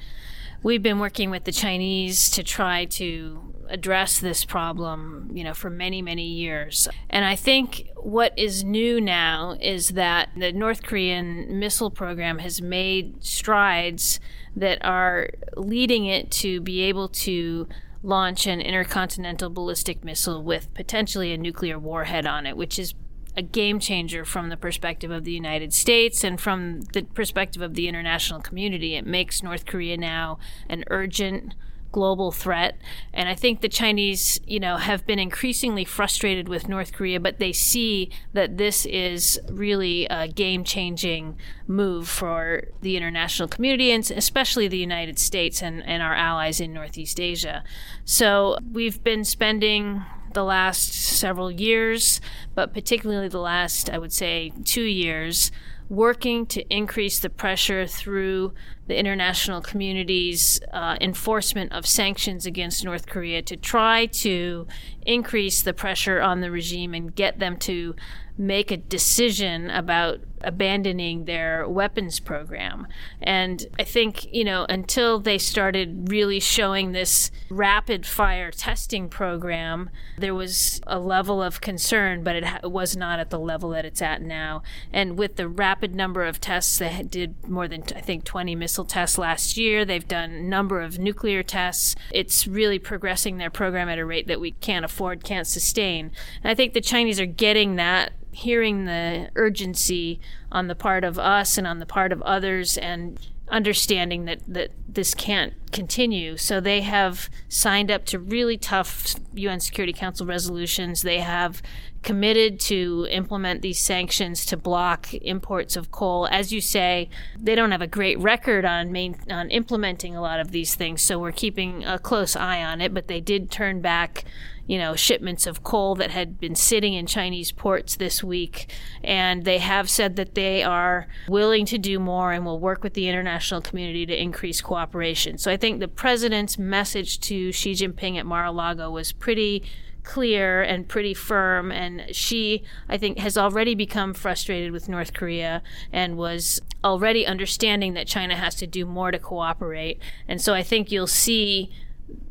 we've been working with the Chinese to try to address this problem, you know, for many, many years. And I think what is new now is that the North Korean missile program has made strides that are leading it to be able to launch an intercontinental ballistic missile with potentially a nuclear warhead on it, which is a game changer from the perspective of the United States and from the perspective of the international community. It makes North Korea now an urgent global threat. And I think the Chinese, you know, have been increasingly frustrated with North Korea, but they see that this is really a game-changing move for the international community, and especially the United States and, and our allies in Northeast Asia. So we've been spending the last several years, but particularly the last, I would say, two years, working to increase the pressure through the international community's uh, enforcement of sanctions against North Korea to try to increase the pressure on the regime and get them to make a decision about abandoning their weapons program. And I think, you know, until they started really showing this rapid fire testing program, there was a level of concern, but it ha- was not at the level that it's at now. And with the rapid number of tests, they did more than, I think, twenty missile tests last year. They've done a number of nuclear tests. It's really progressing their program at a rate that we can't afford, can't sustain. And I think the Chinese are getting that, hearing the urgency on the part of us and on the part of others, and understanding that, that this can't continue. So they have signed up to really tough U N Security Council resolutions. They have committed to implement these sanctions to block imports of coal. As you say, they don't have a great record on main, on implementing a lot of these things, so we're keeping a close eye on it, but they did turn back, you know, shipments of coal that had been sitting in Chinese ports this week. And they have said that they are willing to do more and will work with the international community to increase cooperation. So I think the president's message to Xi Jinping at Mar-a-Lago was pretty clear and pretty firm. And Xi, I think, has already become frustrated with North Korea and was already understanding that China has to do more to cooperate. And so I think you'll see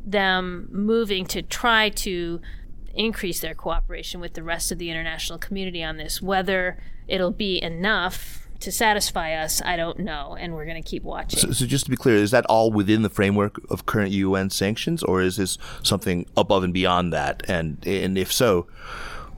them moving to try to increase their cooperation with the rest of the international community on this. Whether it'll be enough to satisfy us, I don't know, and we're going to keep watching. So, so just to be clear, is that all within the framework of current U N sanctions, or is this something above and beyond that? And and if so,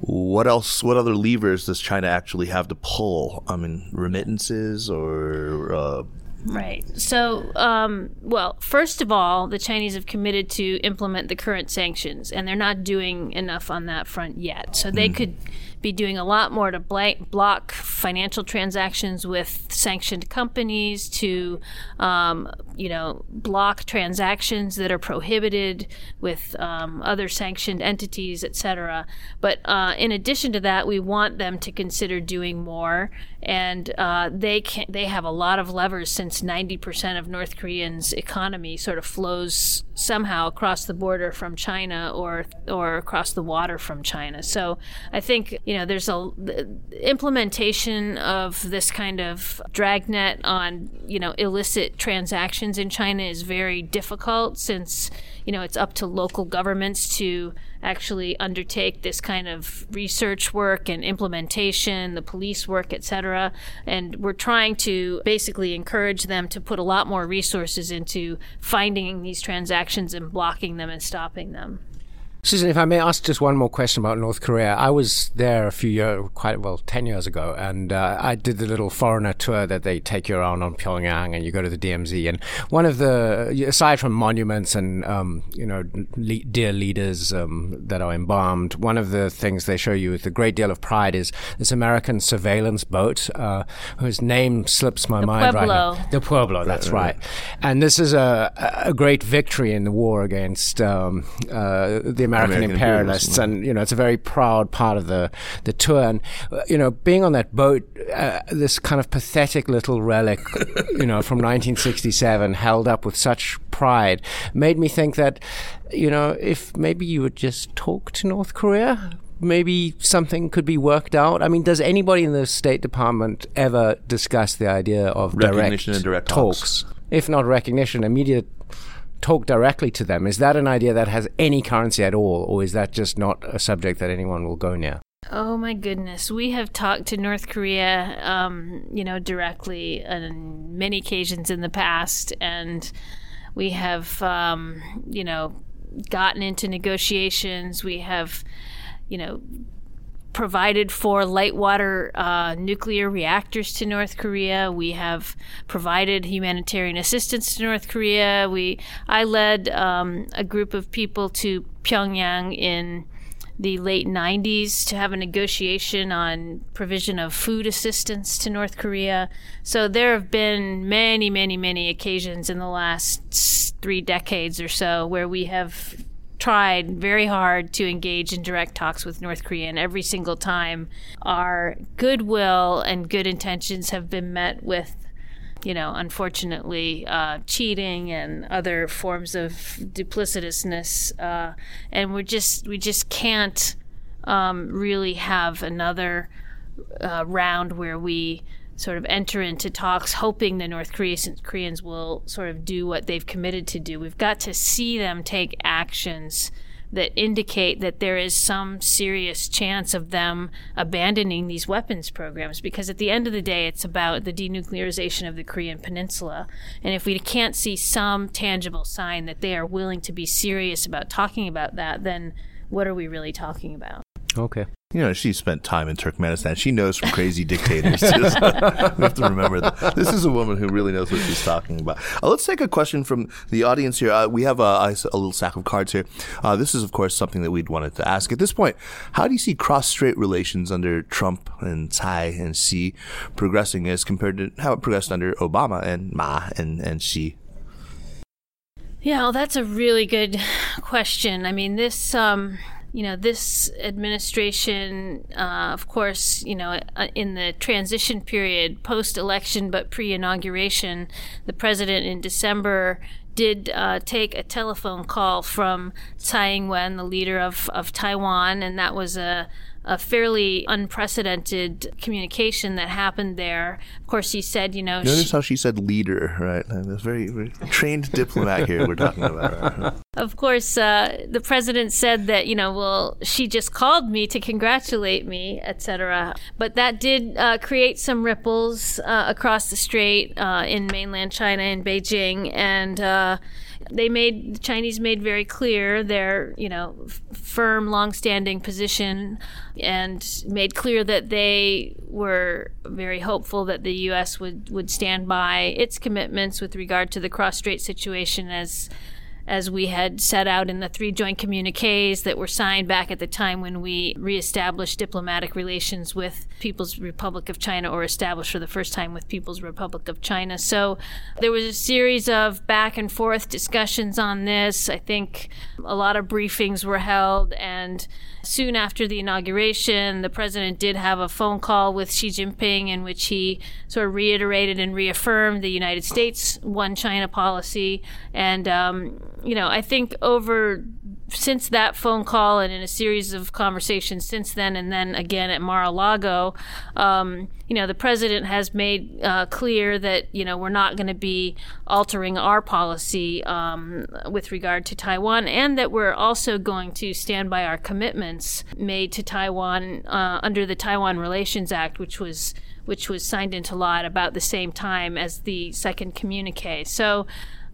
what else? What other levers does China actually have to pull? I mean, remittances or... Uh, Right. So, um, well, first of all, the Chinese have committed to implement the current sanctions, and they're not doing enough on that front yet. So they mm. could be doing a lot more to blank, block financial transactions with sanctioned companies, to, um, you know, block transactions that are prohibited with um, other sanctioned entities, et cetera. But uh, in addition to that, we want them to consider doing more. And uh, they can, they have a lot of levers, since ninety percent of North Koreans' economy sort of flows somehow across the border from China or or across the water from China. So I think, you know, there's a the implementation of this kind of dragnet on, you know, illicit transactions in China is very difficult, since, you know, it's up to local governments to actually undertake this kind of research work and implementation, the police work, et cetera. And we're trying to basically encourage them to put a lot more resources into finding these transactions and blocking them and stopping them. Susan, if I may ask just one more question about North Korea. I was there a few years, quite well, ten years ago, and uh, I did the little foreigner tour that they take you around on Pyongyang, and you go to the D M Z. And one of the, aside from monuments and, um, you know, le- dear leaders um, that are embalmed, one of the things they show you with a great deal of pride is this American surveillance boat, uh, whose name slips my the mind Pueblo. right now. The Pueblo, that's right. And this is a, a great victory in the war against um, uh, the American American, American imperialists, and you know it's a very proud part of the the tour. And you know, being on that boat, uh, this kind of pathetic little relic, you know, from nineteen sixty-seven, held up with such pride, made me think that, you know, if maybe you would just talk to North Korea, maybe something could be worked out. I mean, does anybody in the State Department ever discuss the idea of recognition direct, and direct talks? talks? If not recognition, immediate. Talk directly to them. Is that an idea that has any currency at all, or is that just not a subject that anyone will go near? Oh my goodness. We have talked to North Korea, um, you know, directly on many occasions in the past, and we have, um, you know, gotten into negotiations. We have, you know, provided for light water uh, nuclear reactors to North Korea. We have provided humanitarian assistance to North Korea. We, I led um, a group of people to Pyongyang in the late nineties to have a negotiation on provision of food assistance to North Korea. So there have been many, many, many occasions in the last three decades or so where we have tried very hard to engage in direct talks with North Korea, and every single time our goodwill and good intentions have been met with, you know, unfortunately, uh, cheating and other forms of duplicitousness. Uh, and we're just, we just can't um, really have another uh, round where we sort of enter into talks hoping the North Koreans will sort of do what they've committed to do. We've got to see them take actions that indicate that there is some serious chance of them abandoning these weapons programs, because at the end of the day, it's about the denuclearization of the Korean peninsula. And if we can't see some tangible sign that they are willing to be serious about talking about that, then what are we really talking about? Okay. You know, she spent time in Turkmenistan. She knows from crazy dictators. Just, I have to remember that. This is a woman who really knows what she's talking about. Uh, let's take a question from the audience here. Uh, we have a, a little stack of cards here. Uh, this is, of course, something that we'd wanted to ask. At this point, how do you see cross-strait relations under Trump and Tsai and Xi progressing as compared to how it progressed under Obama and Ma and, and Xi? Yeah, well, that's a really good question. I mean, this... Um You know, this administration, uh, of course, you know, in the transition period, post-election but pre-inauguration, the president in December did uh, take a telephone call from Tsai Ing-wen, the leader of, of Taiwan, and that was a, a fairly unprecedented communication that happened there. Of course, he said, you know... Notice she, how she said leader, right? A very, very trained diplomat here we're talking about. Of course, uh, the president said that, you know, well, she just called me to congratulate me, et cetera. But that did uh, create some ripples uh, across the strait uh, in mainland China and Beijing, and... Uh, They made the Chinese made very clear their, you know, f- firm, long-standing position, and made clear that they were very hopeful that the U S would, would stand by its commitments with regard to the cross-strait situation, as as we had set out in the three joint communiques that were signed back at the time when we reestablished diplomatic relations with People's Republic of China, or established for the first time with People's Republic of China. So there was a series of back and forth discussions on this. I think a lot of briefings were held, and soon after the inauguration, the president did have a phone call with Xi Jinping in which he sort of reiterated and reaffirmed the United States' one China policy. And, um, you know, I think over since that phone call and in a series of conversations since then, and then again at Mar-a-Lago, um, you know, the president has made uh, clear that, you know, we're not going to be altering our policy um, with regard to Taiwan, and that we're also going to stand by our commitments made to Taiwan uh, under the Taiwan Relations Act, which was which was signed into law at about the same time as the second communique. So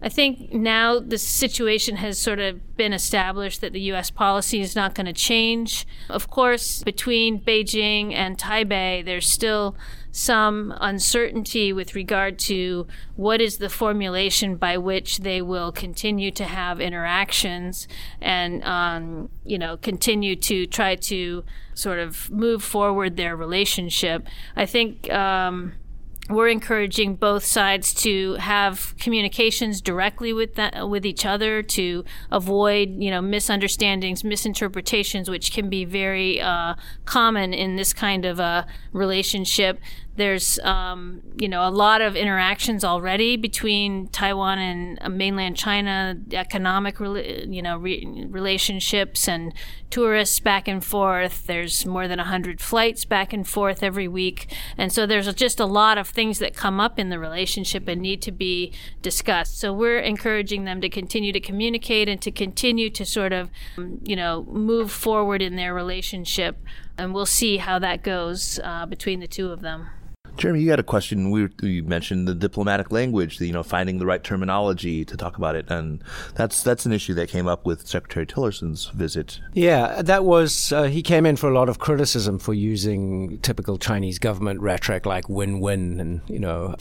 I think now the situation has sort of been established that the U S policy is not going to change. Of course, between Beijing and Taipei, there's still some uncertainty with regard to what is the formulation by which they will continue to have interactions and, um, you know, continue to try to sort of move forward their relationship. I think... Um, We're encouraging both sides to have communications directly with that, with each other, to avoid, you know, misunderstandings, misinterpretations, which can be very uh, common in this kind of a relationship. There's, um, you know, a lot of interactions already between Taiwan and mainland China, economic, re- you know, re- relationships and tourists back and forth. There's more than one hundred flights back and forth every week. And so there's just a lot of things that come up in the relationship and need to be discussed. So we're encouraging them to continue to communicate and to continue to sort of, you know, move forward in their relationship. And we'll see how that goes uh, between the two of them. Jeremy, you had a question. We, we mentioned the diplomatic language, the, you know, finding the right terminology to talk about it. And that's that's an issue that came up with Secretary Tillerson's visit. Yeah, that was, uh, he came in for a lot of criticism for using typical Chinese government rhetoric like win-win and, you know.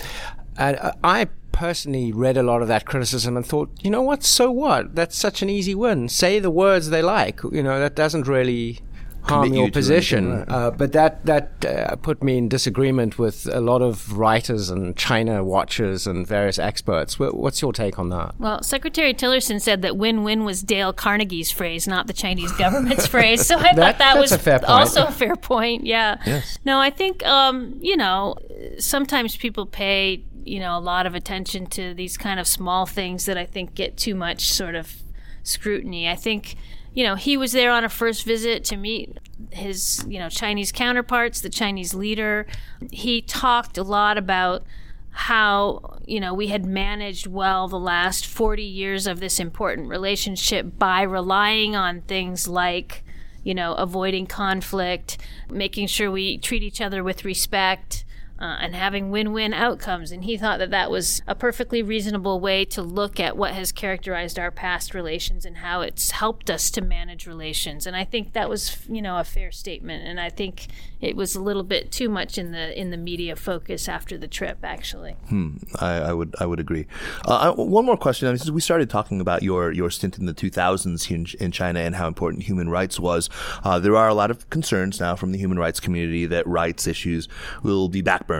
And I personally read a lot of that criticism and thought, you know what, so what? That's such an easy win. Say the words they like. You know, that doesn't really... harm your position. Anything, right? uh, but that, that uh, put me in disagreement with a lot of writers and China watchers and various experts. W- what's your take on that? Well, Secretary Tillerson said that win-win was Dale Carnegie's phrase, not the Chinese government's phrase. So I that, thought that was a fair also a fair point. Yeah. Yes. No, I think, um, you know, sometimes people pay, you know, a lot of attention to these kind of small things that I think get too much sort of scrutiny. I think... You know, he was there on a first visit to meet his, you know, Chinese counterparts, the Chinese leader. He talked a lot about how, you know, we had managed well the last forty years of this important relationship by relying on things like, you know, avoiding conflict, making sure we treat each other with respect, Uh, and having win-win outcomes. And he thought that that was a perfectly reasonable way to look at what has characterized our past relations and how it's helped us to manage relations. And I think that was, you know, a fair statement. And I think it was a little bit too much in the in the media focus after the trip, actually. Hmm. I, I would I would agree. Uh, I, one more question. I mean, since we started talking about your, your stint in the two thousands in, in China and how important human rights was, uh, there are a lot of concerns now from the human rights community that rights issues will be backburned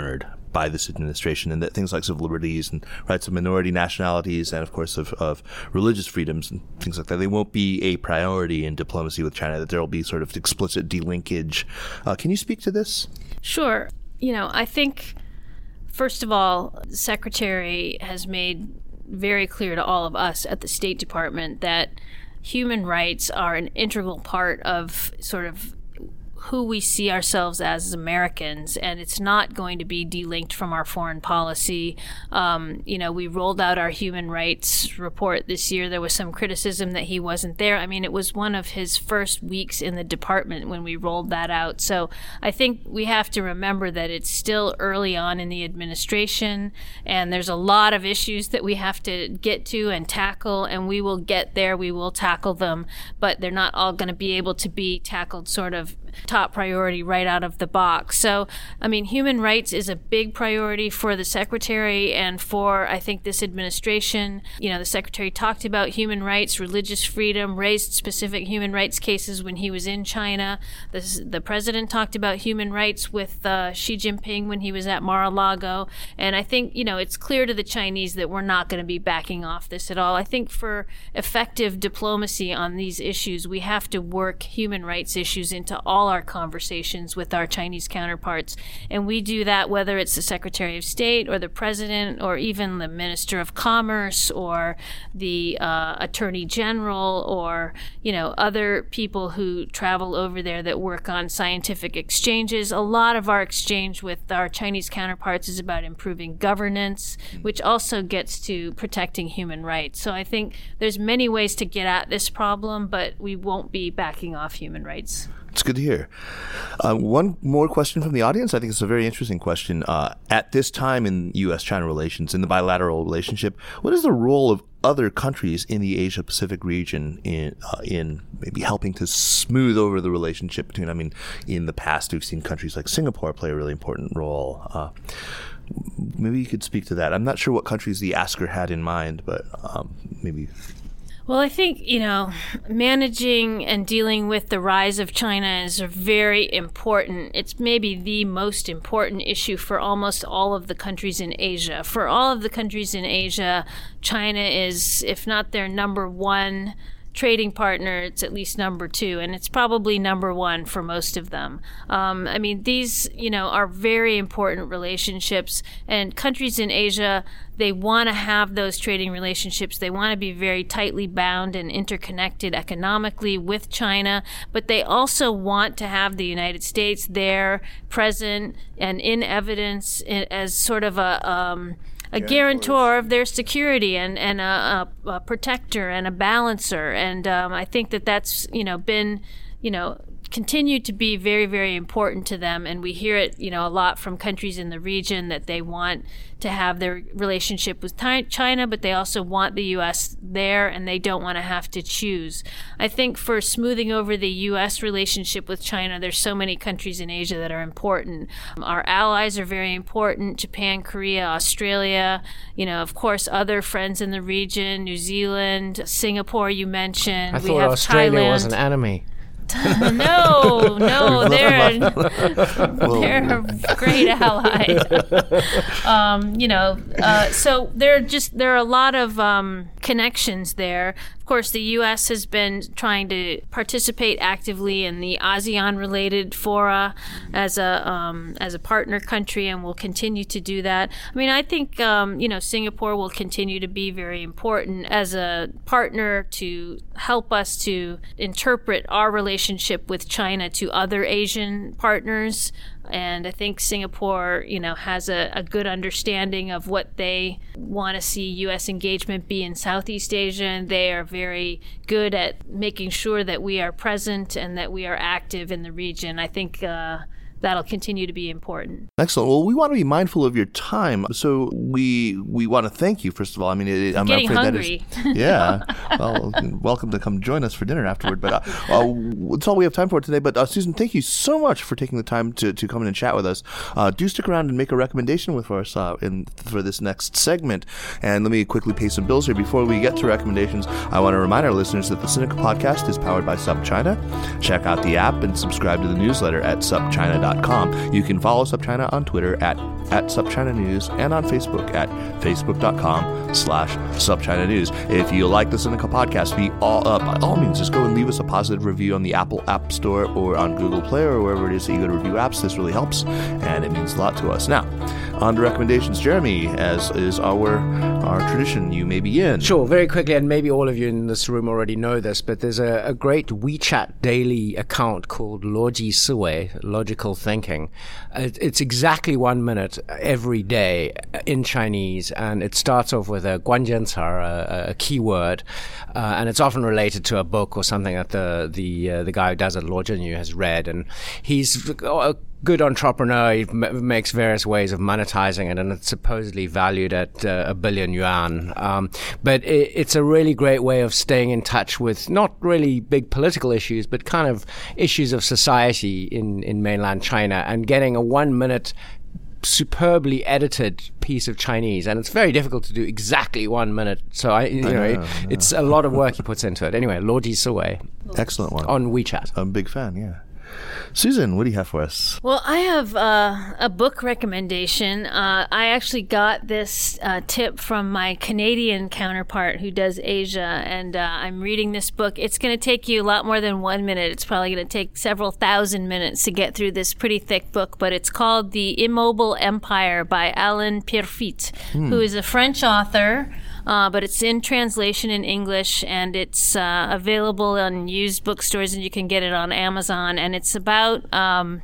by this administration, and that things like civil liberties and rights of minority nationalities and, of course, of, of religious freedoms and things like that, they won't be a priority in diplomacy with China, that there will be sort of explicit delinkage. Uh, can you speak to this? Sure. You know, I think, first of all, the Secretary has made very clear to all of us at the State Department that human rights are an integral part of sort of who we see ourselves as Americans, and it's not going to be delinked from our foreign policy. Um, you know, we rolled out our human rights report this year. There was some criticism that he wasn't there. I mean, it was one of his first weeks in the department when we rolled that out. So I think we have to remember that it's still early on in the administration, and there's a lot of issues that we have to get to and tackle, and we will get there. We will tackle them, but they're not all going to be able to be tackled sort of top priority right out of the box. So, I mean, human rights is a big priority for the secretary and for, I think, this administration. You know, the secretary talked about human rights, religious freedom, raised specific human rights cases when he was in China. This, the president talked about human rights with uh, Xi Jinping when he was at Mar-a-Lago. And I think, you know, it's clear to the Chinese that we're not going to be backing off this at all. I think for effective diplomacy on these issues, we have to work human rights issues into all our conversations with our Chinese counterparts. And we do that whether it's the Secretary of State or the President or even the Minister of Commerce or the uh, Attorney General or, you know, other people who travel over there that work on scientific exchanges. A lot of our exchange with our Chinese counterparts is about improving governance, which also gets to protecting human rights. So I think there's many ways to get at this problem, but we won't be backing off human rights. It's good to hear. Uh, one more question from the audience. I think it's a very interesting question. Uh, at this time in U S China relations, in the bilateral relationship, what is the role of other countries in the Asia-Pacific region in uh, in maybe helping to smooth over the relationship between? I mean, in the past, we've seen countries like Singapore play a really important role. Uh, maybe you could speak to that. I'm not sure what countries the asker had in mind, but um, maybe... Well, I think, you know, managing and dealing with the rise of China is a very important. It's maybe the most important issue for almost all of the countries in Asia. For all of the countries in Asia, China is, if not their number one trading partner, it's at least number two, and it's probably number one for most of them. Um, I mean, these, you know, are very important relationships, and countries in Asia, they want to have those trading relationships. They want to be very tightly bound and interconnected economically with China, but they also want to have the United States there, present, and in evidence as sort of a... Um, A guarantor of their security and, and a, a, a protector and a balancer. And um, I think that that's, you know, been, you know, continued to be very, very important to them. And we hear it, you know, a lot from countries in the region that they want to have their relationship with China, but they also want the U S there, and they don't want to have to choose. I think for smoothing over the U S relationship with China, there's so many countries in Asia that are important. Our allies are very important: Japan, Korea, Australia, you know, of course, other friends in the region, New Zealand, Singapore, you mentioned. I we thought have Australia Thailand. Was an enemy. no, no, they're they're a great ally. um, you know, uh, so there are just there are a lot of um, connections there. Of course, the U S has been trying to participate actively in the ASEAN-related fora as a um, as a partner country, and will continue to do that. I mean, I think um, you know Singapore will continue to be very important as a partner to help us to interpret our relationship. relationship with China to other Asian partners. And I think Singapore, you know, has a, a good understanding of what they want to see U S engagement be in Southeast Asia. And they are very good at making sure that we are present and that we are active in the region. I think uh, that'll continue to be important. Excellent. Well, we want to be mindful of your time. So we we want to thank you, first of all. I mean, it, I'm getting hungry. That is, yeah. Well, welcome to come join us for dinner afterward. But uh, uh, that's all we have time for today. But uh, Susan, thank you so much for taking the time to, to come in and chat with us. Uh, do stick around and make a recommendation with us uh, in, for this next segment. And let me quickly pay some bills here. Before we get to recommendations, I want to remind our listeners that the Sinica Podcast is powered by SupChina. Check out the app and subscribe to the newsletter at SupChina dot com. You can follow SupChina on Twitter at, at SupChina News and on Facebook at Facebook.com slash SupChina News. If you like the Sinica Podcast, be all up. By all means, just go and leave us a positive review on the Apple App Store or on Google Play or wherever it is that you go to review apps. This really helps, and it means a lot to us. Now, on to recommendations. Jeremy, as is our our tradition you may be in. Sure, very quickly, and maybe all of you in this room already know this, but there's a, a great WeChat daily account called Luoji Siwei, Logical Thinking. It's exactly one minute every day in Chinese, and it starts off with a guanjiancar, a, a keyword, uh, and it's often related to a book or something that the the, uh, the guy who does it, Luo Jinyu, has read, and he's a good entrepreneur. He m- makes various ways of monetizing it, and it's supposedly valued at uh, a billion yuan. Um, but it, it's a really great way of staying in touch with not really big political issues, but kind of issues of society in, in mainland China, and getting a one-minute superbly edited piece of Chinese, and it's very difficult to do exactly one minute. So I, you I know, know, it's know. a lot of work he puts into it. Anyway, Luoji Siwei, excellent one on WeChat. I'm a big fan. Yeah, Susan, what do you have for us? Well, I have uh, a book recommendation. Uh, I actually got this uh, tip from my Canadian counterpart who does Asia, and uh, I'm reading this book. It's going to take you a lot more than one minute. It's probably going to take several thousand minutes to get through this pretty thick book, but it's called The Immobile Empire by Alain Pierrefitte, hmm. who is a French author. Uh, but it's in translation in English, and it's uh, available on used bookstores, and you can get it on Amazon. And it's about, um,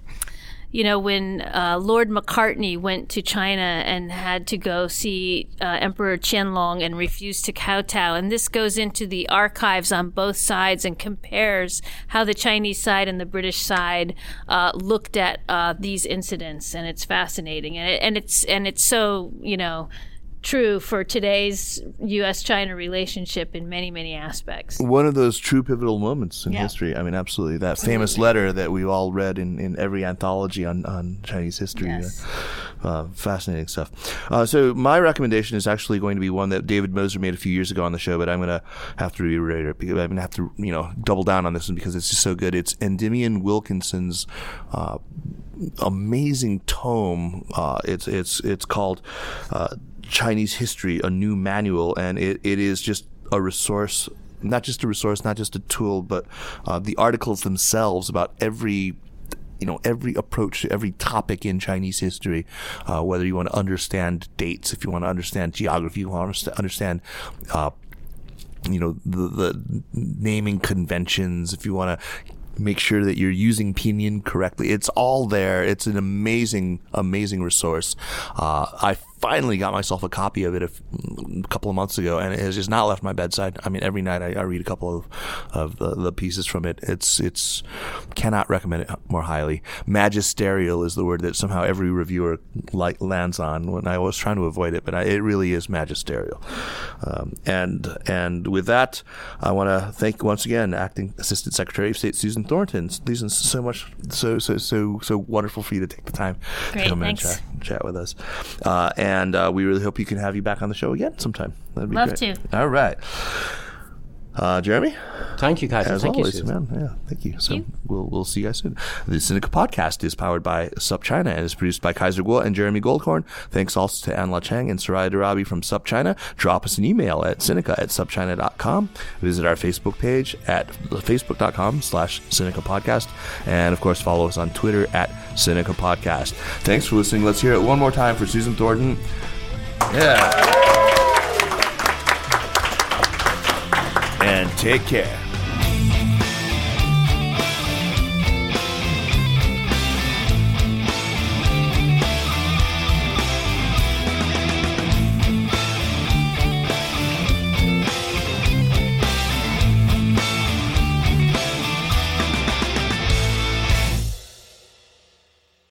you know, when uh, Lord McCartney went to China and had to go see uh, Emperor Qianlong and refused to kowtow. And this goes into the archives on both sides and compares how the Chinese side and the British side uh, looked at uh, these incidents. And it's fascinating. And, it, and it's and it's so, you know... true for today's U S China relationship in many, many aspects. One of those true pivotal moments in yeah. history. I mean, absolutely. That famous letter that we've all read in, in every anthology on, on Chinese history. Yes. Uh, uh, fascinating stuff. Uh, so my recommendation is actually going to be one that David Moser made a few years ago on the show, but I'm going to have to reiterate it because I'm going to have to, you know, double down on this one because it's just so good. It's Endymion Wilkinson's uh, amazing tome. Uh, it's, it's, it's called... Uh, Chinese History, a New Manual, and it, it is just a resource, not just a resource, not just a tool, but uh, the articles themselves about every, you know, every approach to every topic in Chinese history, uh, whether you want to understand dates, if you want to understand geography, you want to understand uh, you know, the, the naming conventions, if you want to make sure that you're using pinyin correctly. It's all there. It's an amazing, amazing resource. Uh, I finally got myself a copy of it a, a couple of months ago, and it has just not left my bedside. I mean, every night I, I read a couple of, of the, the pieces from it. It's, it's, cannot recommend it more highly. Magisterial is the word that somehow every reviewer li- lands on when I was trying to avoid it, but I, it really is magisterial. Um, and, and with that, I want to thank once again Acting Assistant Secretary of State Susan Thornton. Susan, so much, so, so, so, so wonderful for you to take the time Great, to come thanks. and chat, chat with us. Uh, and And uh, we really hope you can have you back on the show again sometime. That'd be Love great. to. All right. Uh, Jeremy? Thank you, guys. As thank always, you, man. Yeah, thank you. Thank so you. We'll, we'll see you guys soon. The Sinica Podcast is powered by SupChina and is produced by Kaiser Kuo and Jeremy Goldkorn. Thanks also to Anla Chang and Soraya Darabi from SupChina. Drop us an email at sinica at subchina dot com. Visit our Facebook page at facebook dot com slash Sinica Podcast. And, of course, follow us on Twitter at Sinica Podcast. Thanks for listening. Let's hear it one more time for Susan Thornton. Yeah. And take care.